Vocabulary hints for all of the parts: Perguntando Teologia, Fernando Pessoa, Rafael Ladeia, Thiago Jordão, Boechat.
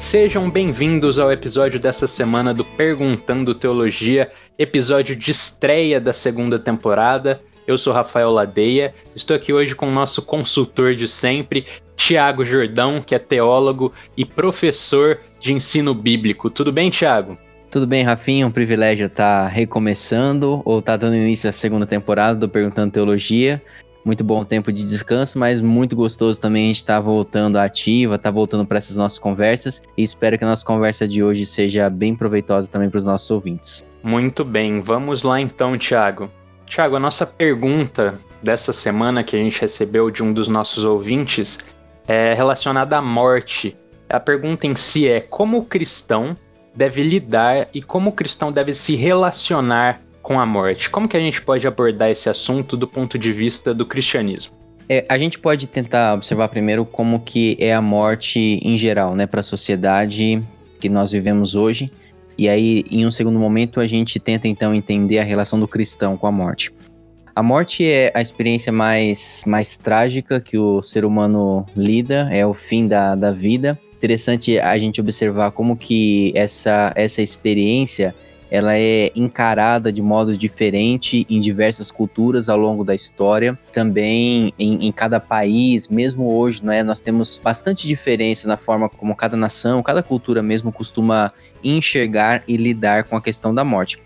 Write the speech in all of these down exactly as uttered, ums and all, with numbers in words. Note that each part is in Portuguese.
Sejam bem-vindos ao episódio dessa semana do Perguntando Teologia, episódio de estreia da segunda temporada. Eu sou Rafael Ladeia, estou aqui hoje com o nosso consultor de sempre, Thiago Jordão, que é teólogo e professor de ensino bíblico. Tudo bem, Thiago? Tudo bem, Rafinha, é um privilégio estar recomeçando ou estar dando início à segunda temporada do Perguntando Teologia. Muito bom tempo de descanso, mas muito gostoso também a gente estar voltando ativa, estar voltando para essas nossas conversas e espero que a nossa conversa de hoje seja bem proveitosa também para os nossos ouvintes. Muito bem, vamos lá então, Thiago. Thiago, a nossa pergunta dessa semana que a gente recebeu de um dos nossos ouvintes é relacionada à morte. A pergunta em si é: como o cristão deve lidar e como o cristão deve se relacionar com a morte? Como que a gente pode abordar esse assunto do ponto de vista do cristianismo? É, a gente pode tentar observar primeiro como que é a morte em geral, né, para a sociedade que nós vivemos hoje, e aí em um segundo momento a gente tenta então entender a relação do cristão com a morte. A morte é a experiência mais, mais trágica que o ser humano lida, é o fim da, da vida. Interessante a gente observar como que essa, essa experiência ela é encarada de modo diferente em diversas culturas ao longo da história, também em, em cada país. Mesmo hoje, né, nós temos bastante diferença na forma como cada nação, cada cultura mesmo costuma enxergar e lidar com a questão da morte.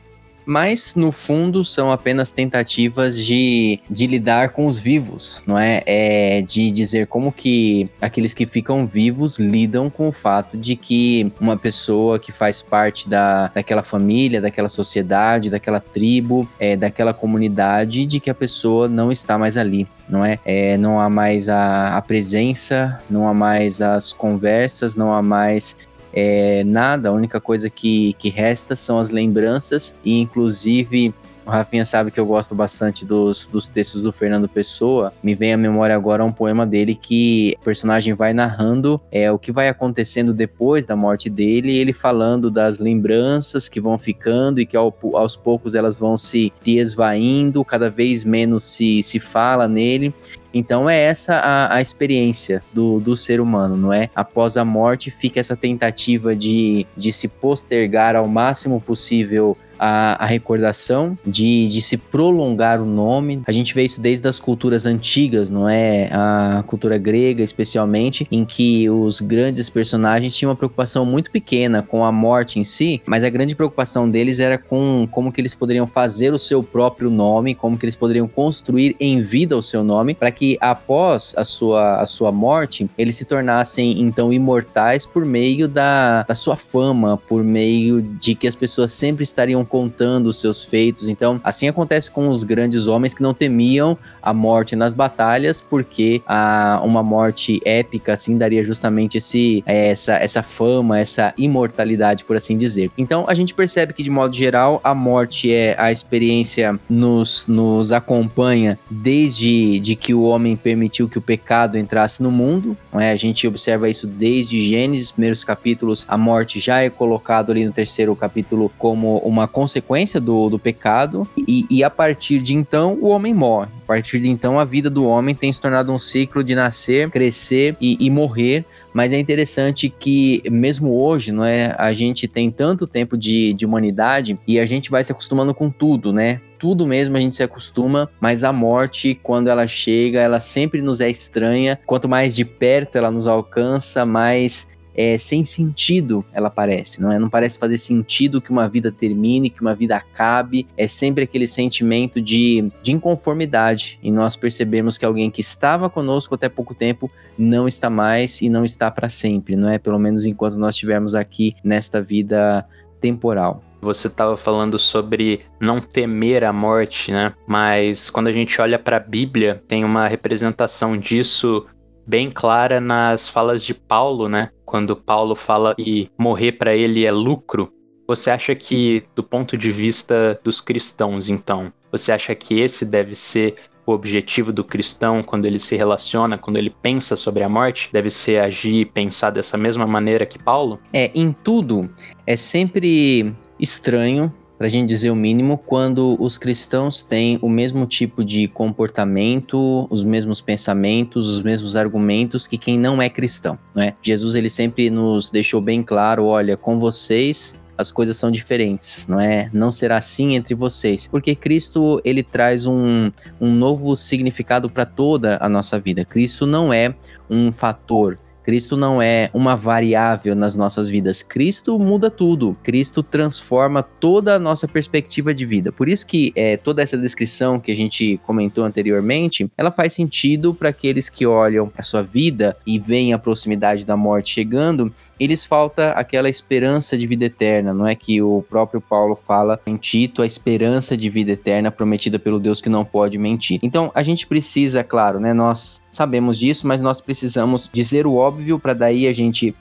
Mas, no fundo, são apenas tentativas de, de lidar com os vivos, não é? É de dizer como que aqueles que ficam vivos lidam com o fato de que uma pessoa que faz parte da, daquela família, daquela sociedade, daquela tribo, é, daquela comunidade, de que a pessoa não está mais ali, não é? É não há mais a, a presença, não há mais as conversas, não há mais... É, nada, a única coisa que, que resta são as lembranças. E inclusive, o Rafinha sabe que eu gosto bastante dos, dos textos do Fernando Pessoa. Me vem à memória agora um poema dele que o personagem vai narrando é, o que vai acontecendo depois da morte dele, ele falando das lembranças que vão ficando e que ao, aos poucos elas vão se, se esvaindo, cada vez menos se, se fala nele. Então é essa a, a experiência do, do ser humano, não é? Após a morte fica essa tentativa de, de se postergar ao máximo possível a, a recordação, de, de se prolongar o nome. A gente vê isso desde as culturas antigas, não é? A cultura grega especialmente, em que os grandes personagens tinham uma preocupação muito pequena com a morte em si, mas a grande preocupação deles era com como que eles poderiam fazer o seu próprio nome, como que eles poderiam construir em vida o seu nome, para que que após a sua, a sua morte, eles se tornassem então imortais por meio da, da sua fama, por meio de que as pessoas sempre estariam contando os seus feitos. Então, assim acontece com os grandes homens que não temiam a morte nas batalhas, porque a, uma morte épica, assim, daria justamente esse, essa, essa fama, essa imortalidade, por assim dizer. Então, a gente percebe que, de modo geral, a morte é a experiência nos, nos acompanha desde de que o homem permitiu que o pecado entrasse no mundo, não é? A gente observa isso desde Gênesis, primeiros capítulos. A morte já é colocada ali no terceiro capítulo como uma consequência do, do pecado, e, e a partir de então o homem morre. A partir de então a vida do homem tem se tornado um ciclo de nascer, crescer e, e morrer. Mas é interessante que mesmo hoje, não é, a gente tem tanto tempo de, de humanidade e a gente vai se acostumando com tudo, né? Tudo mesmo a gente se acostuma, mas a morte, quando ela chega, ela sempre nos é estranha. Quanto mais de perto ela nos alcança, mais é, sem sentido ela parece, não é? Não parece fazer sentido que uma vida termine, que uma vida acabe. É sempre aquele sentimento de, de inconformidade, e nós percebemos que alguém que estava conosco até pouco tempo não está mais e não está para sempre, não é? Pelo menos enquanto nós estivermos aqui nesta vida temporal. Você estava falando sobre não temer a morte, né? Mas quando a gente olha para a Bíblia, tem uma representação disso bem clara nas falas de Paulo, né? Quando Paulo fala que morrer para ele é lucro. Você acha que, do ponto de vista dos cristãos, então, você acha que esse deve ser o objetivo do cristão quando ele se relaciona, quando ele pensa sobre a morte? Deve ser agir e pensar dessa mesma maneira que Paulo? É, em tudo, é sempre estranho, para a gente dizer o mínimo, quando os cristãos têm o mesmo tipo de comportamento, os mesmos pensamentos, os mesmos argumentos que quem não é cristão, né? Jesus, ele sempre nos deixou bem claro, olha, com vocês as coisas são diferentes, não é? Não será assim entre vocês. Porque Cristo, ele traz um, um novo significado para toda a nossa vida. Cristo não é um fator, Cristo não é uma variável nas nossas vidas. Cristo muda tudo. Cristo transforma toda a nossa perspectiva de vida. Por isso que é, toda essa descrição que a gente comentou anteriormente, ela faz sentido para aqueles que olham a sua vida e veem a proximidade da morte chegando, eles falta aquela esperança de vida eterna, não é? Que o próprio Paulo fala em Tito, a esperança de vida eterna prometida pelo Deus que não pode mentir. Então, a gente precisa, claro, né? Nós sabemos disso, mas nós precisamos dizer o óbvio, óbvio, para daí a gente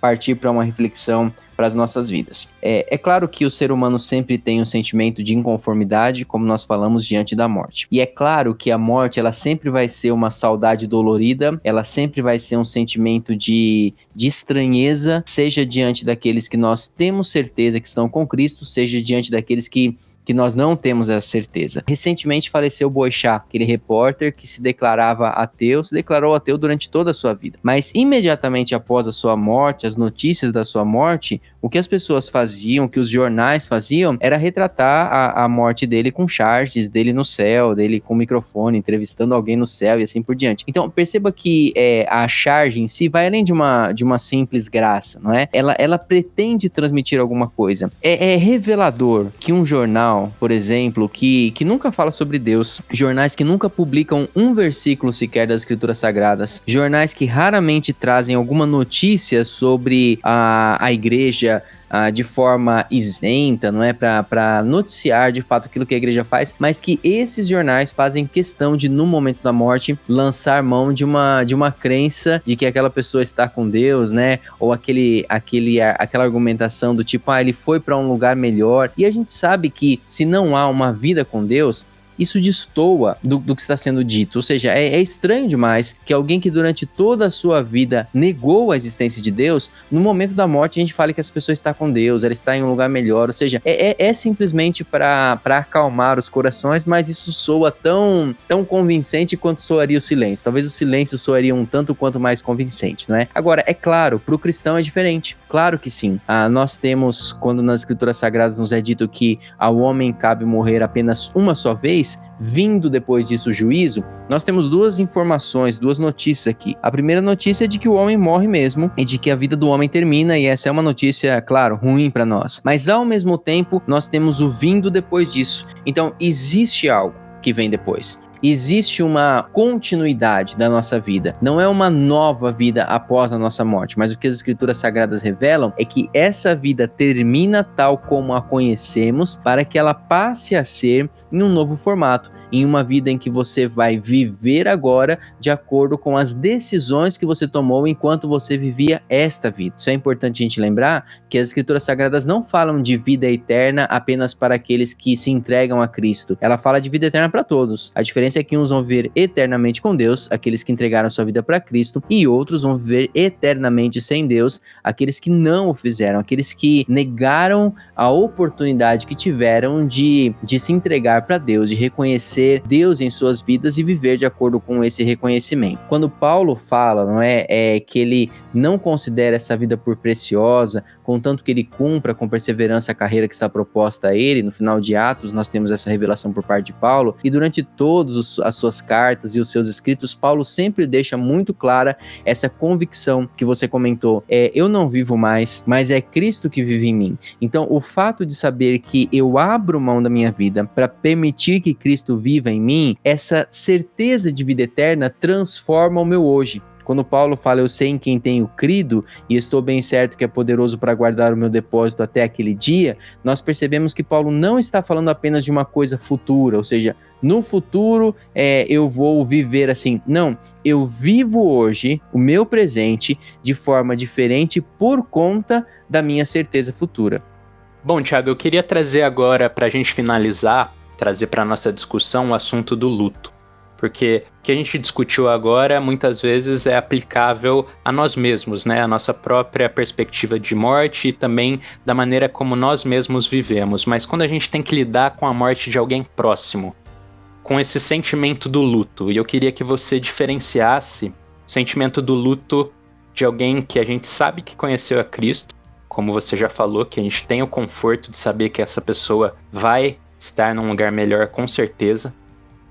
partir para uma reflexão para as nossas vidas. É, é claro que o ser humano sempre tem um sentimento de inconformidade, como nós falamos, diante da morte. E é claro que a morte, ela sempre vai ser uma saudade dolorida, ela sempre vai ser um sentimento de, de estranheza, seja diante daqueles que nós temos certeza que estão com Cristo, seja diante daqueles que que nós não temos essa certeza. Recentemente faleceu Boechat, aquele repórter que se declarava ateu, se declarou ateu durante toda a sua vida. Mas imediatamente após a sua morte, as notícias da sua morte, o que as pessoas faziam, o que os jornais faziam, era retratar a, a morte dele com charges dele no céu, dele com microfone, entrevistando alguém no céu e assim por diante. Então perceba que é, a charge em si vai além de uma, de uma simples graça, não é? Ela, ela pretende transmitir alguma coisa. É, é revelador que um jornal, por exemplo, que, que nunca fala sobre Deus, jornais que nunca publicam um versículo sequer das Escrituras Sagradas, jornais que raramente trazem alguma notícia sobre a, a igreja ah, de forma isenta, não é? Para noticiar de fato aquilo que a igreja faz, mas que esses jornais fazem questão de, no momento da morte, lançar mão de uma, de uma crença de que aquela pessoa está com Deus, né? Ou aquele, aquele, aquela argumentação do tipo, ah, ele foi para um lugar melhor. E a gente sabe que se não há uma vida com Deus, isso destoa do, do que está sendo dito. Ou seja, é, é estranho demais que alguém que durante toda a sua vida negou a existência de Deus, no momento da morte a gente fale que essa pessoa está com Deus, ela está em um lugar melhor. Ou seja, é, é, é simplesmente para acalmar os corações, mas isso soa tão, tão convincente quanto soaria o silêncio. Talvez o silêncio soaria um tanto quanto mais convincente, não é? Agora, é claro, para o cristão é diferente. Claro que sim. Ah, nós temos, quando nas Escrituras Sagradas nos é dito que ao homem cabe morrer apenas uma só vez, vindo depois disso o juízo, nós temos duas informações, duas notícias aqui. A primeira notícia é de que o homem morre mesmo e de que a vida do homem termina, e essa é uma notícia, claro, ruim para nós. Mas ao mesmo tempo, nós temos o vindo depois disso. Então, existe algo que vem depois. Existe uma continuidade da nossa vida. Não é uma nova vida após a nossa morte, mas o que as Escrituras Sagradas revelam é que essa vida termina tal como a conhecemos, para que ela passe a ser em um novo formato, em uma vida em que você vai viver agora de acordo com as decisões que você tomou enquanto você vivia esta vida. Isso é importante a gente lembrar, que as Escrituras Sagradas não falam de vida eterna apenas para aqueles que se entregam a Cristo. Ela fala de vida eterna para todos. A diferença é que uns vão viver eternamente com Deus, aqueles que entregaram sua vida para Cristo, e outros vão viver eternamente sem Deus, aqueles que não o fizeram, aqueles que negaram a oportunidade que tiveram de, de se entregar para Deus, de reconhecer Deus em suas vidas e viver de acordo com esse reconhecimento. Quando Paulo fala, não é, é que ele não considera essa vida por preciosa, contanto que ele cumpra com perseverança a carreira que está proposta a ele. No final de Atos, nós temos essa revelação por parte de Paulo, e durante todos os as suas cartas e os seus escritos, Paulo sempre deixa muito clara essa convicção que você comentou. É, eu não vivo mais, mas é Cristo que vive em mim. Então, o fato de saber que eu abro mão da minha vida para permitir que Cristo viva em mim, essa certeza de vida eterna transforma o meu hoje. Quando Paulo fala, eu sei em quem tenho crido e estou bem certo que é poderoso para guardar o meu depósito até aquele dia, nós percebemos que Paulo não está falando apenas de uma coisa futura, ou seja, no futuro é, eu vou viver assim. Não, eu vivo hoje o meu presente de forma diferente por conta da minha certeza futura. Bom, Thiago, eu queria trazer agora, para a gente finalizar, trazer para a nossa discussão o assunto do luto. Porque o que a gente discutiu agora muitas vezes é aplicável a nós mesmos, né? A nossa própria perspectiva de morte e também da maneira como nós mesmos vivemos. Mas quando a gente tem que lidar com a morte de alguém próximo, com esse sentimento do luto, e eu queria que você diferenciasse o sentimento do luto de alguém que a gente sabe que conheceu a Cristo, como você já falou, que a gente tem o conforto de saber que essa pessoa vai estar num lugar melhor com certeza,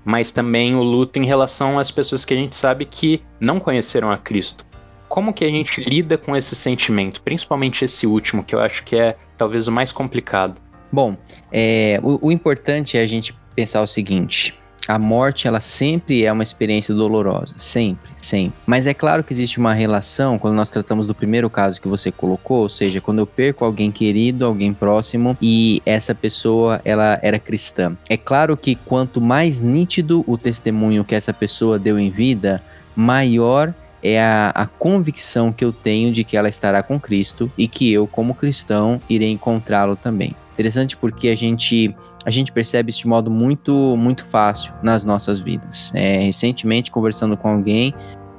mas também o luto em relação às pessoas que a gente sabe que não conheceram a Cristo. Como que a gente lida com esse sentimento, principalmente esse último, que eu acho que é talvez o mais complicado? Bom, é, o, o importante é a gente pensar o seguinte: a morte, ela sempre é uma experiência dolorosa, sempre, sempre. Mas é claro que existe uma relação, quando nós tratamos do primeiro caso que você colocou, ou seja, quando eu perco alguém querido, alguém próximo, e essa pessoa, ela era cristã. É claro que quanto mais nítido o testemunho que essa pessoa deu em vida, maior é a, a convicção que eu tenho de que ela estará com Cristo e que eu, como cristão, irei encontrá-lo também. Interessante porque a gente, a gente percebe isso de modo muito, muito fácil nas nossas vidas. É, recentemente, conversando com alguém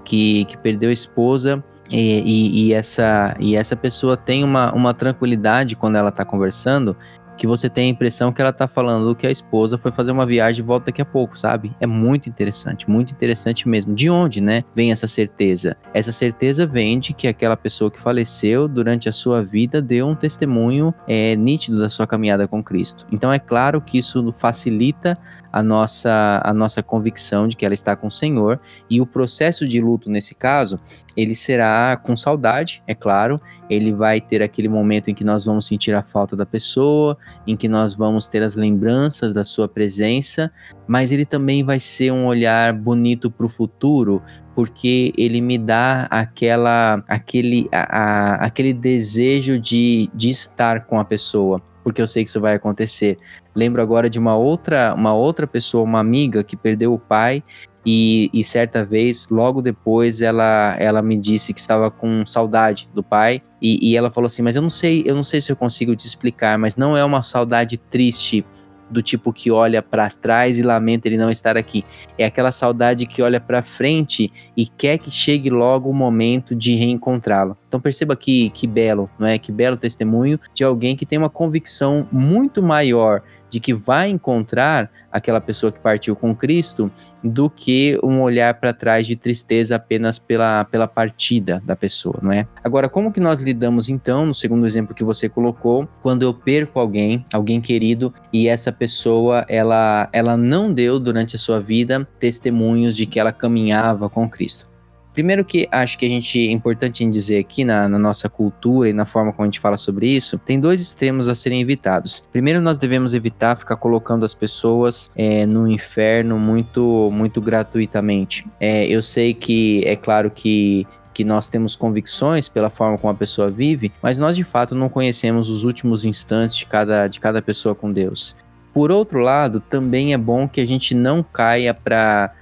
que, que perdeu a esposa, e, e, e, essa, e essa pessoa tem uma, uma tranquilidade quando ela está conversando, que você tem a impressão que ela está falando que a esposa foi fazer uma viagem e volta daqui a pouco, sabe? É muito interessante, muito interessante mesmo. De onde, né, vem essa certeza? Essa certeza vem de que aquela pessoa que faleceu durante a sua vida deu um testemunho é, nítido da sua caminhada com Cristo. Então é claro que isso facilita a nossa, a nossa convicção de que ela está com o Senhor, e o processo de luto nesse caso, ele será com saudade, é claro, ele vai ter aquele momento em que nós vamos sentir a falta da pessoa, em que nós vamos ter as lembranças da sua presença, mas ele também vai ser um olhar bonito para o futuro, porque ele me dá aquela, aquele, a, a, aquele desejo de, de estar com a pessoa, porque eu sei que isso vai acontecer. Lembro agora de uma outra, uma outra pessoa, uma amiga que perdeu o pai, e, e certa vez, logo depois, ela, ela me disse que estava com saudade do pai, e, e ela falou assim: mas eu não sei, eu não sei se eu consigo te explicar, mas não é uma saudade triste, do tipo que olha para trás e lamenta ele não estar aqui. É aquela saudade que olha para frente e quer que chegue logo o momento de reencontrá-lo. Então perceba que, que belo, não é? Que belo testemunho de alguém que tem uma convicção muito maior de que vai encontrar aquela pessoa que partiu com Cristo do que um olhar para trás de tristeza apenas pela, pela partida da pessoa, não é? Agora, como que nós lidamos então, no segundo exemplo que você colocou, quando eu perco alguém, alguém querido, e essa pessoa, ela, ela não deu durante a sua vida testemunhos de que ela caminhava com Cristo? Primeiro que acho que a gente, é importante em dizer aqui na, na nossa cultura e na forma como a gente fala sobre isso, tem dois extremos a serem evitados. Primeiro, nós devemos evitar ficar colocando as pessoas é, no inferno muito, muito gratuitamente. É, eu sei que é claro que que nós temos convicções pela forma como a pessoa vive, mas nós de fato não conhecemos os últimos instantes de cada, de cada pessoa com Deus. Por outro lado, também é bom que a gente não caia para...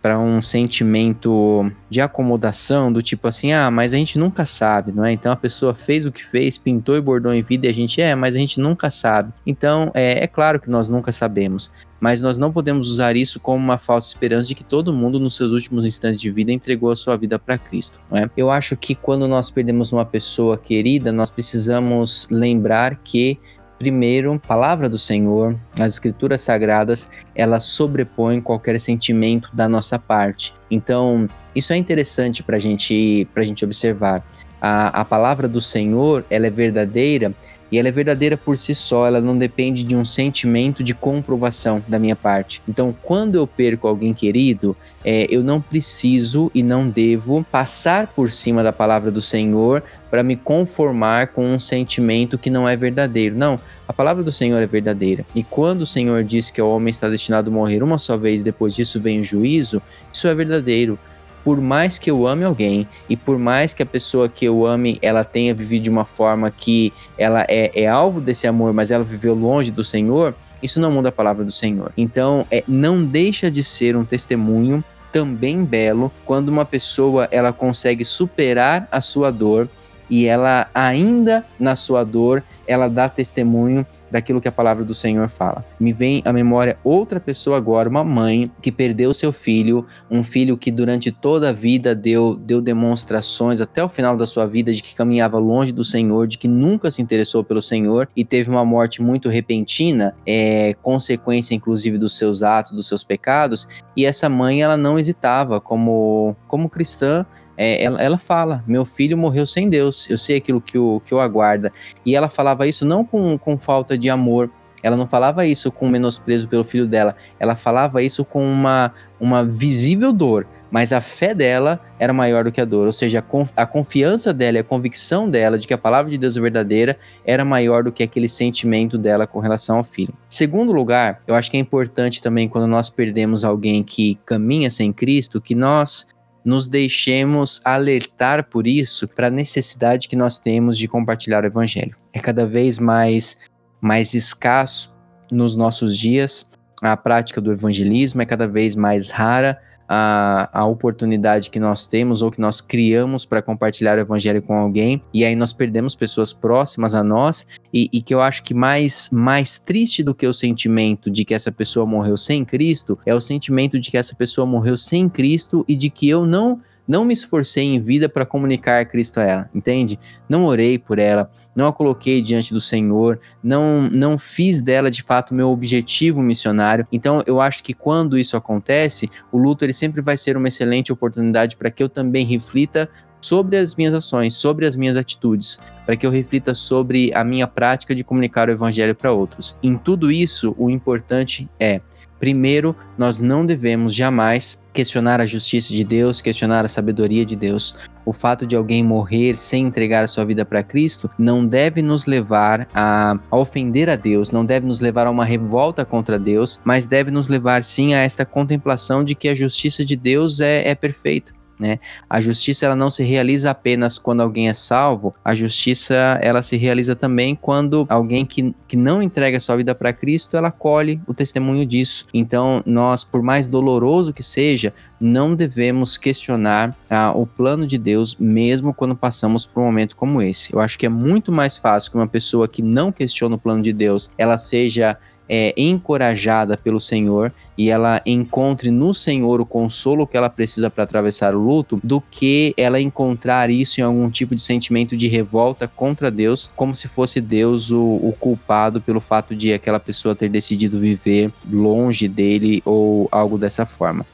para um sentimento de acomodação, do tipo assim, ah, mas a gente nunca sabe, não é? Então a pessoa fez o que fez, pintou e bordou em vida, e a gente é, mas a gente nunca sabe. Então é, é claro que nós nunca sabemos, mas nós não podemos usar isso como uma falsa esperança de que todo mundo nos seus últimos instantes de vida entregou a sua vida para Cristo, não é? Eu acho que quando nós perdemos uma pessoa querida, nós precisamos lembrar que, primeiro, a palavra do Senhor, as escrituras sagradas, elas sobrepõem qualquer sentimento da nossa parte. Então, isso é interessante para gente, para gente observar. A, a palavra do Senhor, ela é verdadeira, e ela é verdadeira por si só, ela não depende de um sentimento de comprovação da minha parte. Então, quando eu perco alguém querido, é, eu não preciso e não devo passar por cima da palavra do Senhor para me conformar com um sentimento que não é verdadeiro. Não, a palavra do Senhor é verdadeira. E quando o Senhor diz que o homem está destinado a morrer uma só vez, depois disso vem o juízo, isso é verdadeiro. Por mais que eu ame alguém, e por mais que a pessoa que eu ame, ela tenha vivido de uma forma que ela é, é alvo desse amor, mas ela viveu longe do Senhor, isso não muda a palavra do Senhor. Então, é, não deixa de ser um testemunho também belo quando uma pessoa ela consegue superar a sua dor e ela ainda na sua dor, ela dá testemunho daquilo que a palavra do Senhor fala. Me vem à memória outra pessoa agora, uma mãe que perdeu seu filho, um filho que durante toda a vida deu, deu demonstrações até o final da sua vida de que caminhava longe do Senhor, de que nunca se interessou pelo Senhor e teve uma morte muito repentina, é, consequência inclusive dos seus atos, dos seus pecados, e essa mãe ela não hesitava como, como cristã. É, ela, ela fala, meu filho morreu sem Deus, eu sei aquilo que o, que o aguarda. E ela falava isso não com, com falta de amor, ela não falava isso com menosprezo pelo filho dela, ela falava isso com uma, uma visível dor, mas a fé dela era maior do que a dor, ou seja, a, conf, a confiança dela e a convicção dela de que a palavra de Deus é verdadeira era maior do que aquele sentimento dela com relação ao filho. Segundo lugar, eu acho que é importante também quando nós perdemos alguém que caminha sem Cristo, que nós nos deixemos alertar por isso, para a necessidade que nós temos de compartilhar o Evangelho. É cada vez mais, mais escasso nos nossos dias, a prática do evangelismo é cada vez mais rara, a, a oportunidade que nós temos ou que nós criamos para compartilhar o Evangelho com alguém, e aí nós perdemos pessoas próximas a nós, e, e que eu acho que mais, mais triste do que o sentimento de que essa pessoa morreu sem Cristo, é o sentimento de que essa pessoa morreu sem Cristo e de que eu não... Não me esforcei em vida para comunicar Cristo a ela, entende? Não orei por ela, não a coloquei diante do Senhor, não, não fiz dela de fato meu objetivo missionário. Então eu acho que quando isso acontece, o luto ele sempre vai ser uma excelente oportunidade para que eu também reflita sobre as minhas ações, sobre as minhas atitudes, para que eu reflita sobre a minha prática de comunicar o Evangelho para outros. Em tudo isso, o importante é... Primeiro, nós não devemos jamais questionar a justiça de Deus, questionar a sabedoria de Deus. O fato de alguém morrer sem entregar a sua vida para Cristo não deve nos levar a, a ofender a Deus, não deve nos levar a uma revolta contra Deus, mas deve nos levar sim a esta contemplação de que a justiça de Deus é, é perfeita. Né? A justiça ela não se realiza apenas quando alguém é salvo, a justiça ela se realiza também quando alguém que, que não entrega a sua vida para Cristo, ela colhe o testemunho disso. Então nós, por mais doloroso que seja, não devemos questionar ah, o plano de Deus mesmo quando passamos por um momento como esse. Eu acho que é muito mais fácil que uma pessoa que não questiona o plano de Deus, ela seja... É, encorajada pelo Senhor e ela encontre no Senhor o consolo que ela precisa para atravessar o luto, do que ela encontrar isso em algum tipo de sentimento de revolta contra Deus, como se fosse Deus o, o culpado pelo fato de aquela pessoa ter decidido viver longe dele ou algo dessa forma.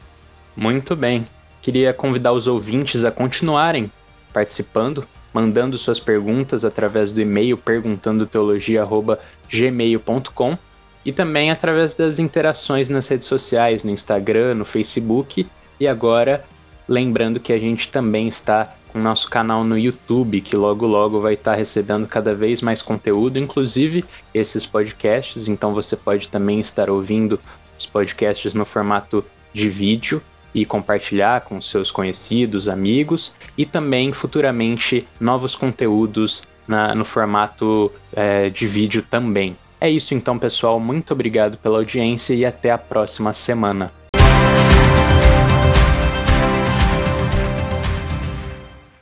Muito bem, queria convidar os ouvintes a continuarem participando, mandando suas perguntas através do e-mail perguntando teologia arroba gmail ponto com e também através das interações nas redes sociais, no Instagram, no Facebook. E agora, lembrando que a gente também está com o nosso canal no YouTube, que logo logo vai estar recebendo cada vez mais conteúdo, inclusive esses podcasts. Então você pode também estar ouvindo os podcasts no formato de vídeo e compartilhar com seus conhecidos, amigos. E também, futuramente, novos conteúdos na, no formato é, de vídeo também. É isso então, pessoal. Muito obrigado pela audiência e até a próxima semana.